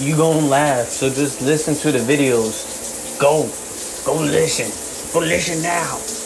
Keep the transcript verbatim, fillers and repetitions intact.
you gonna laugh. So just listen to the videos. Go. Go listen. Go listen now.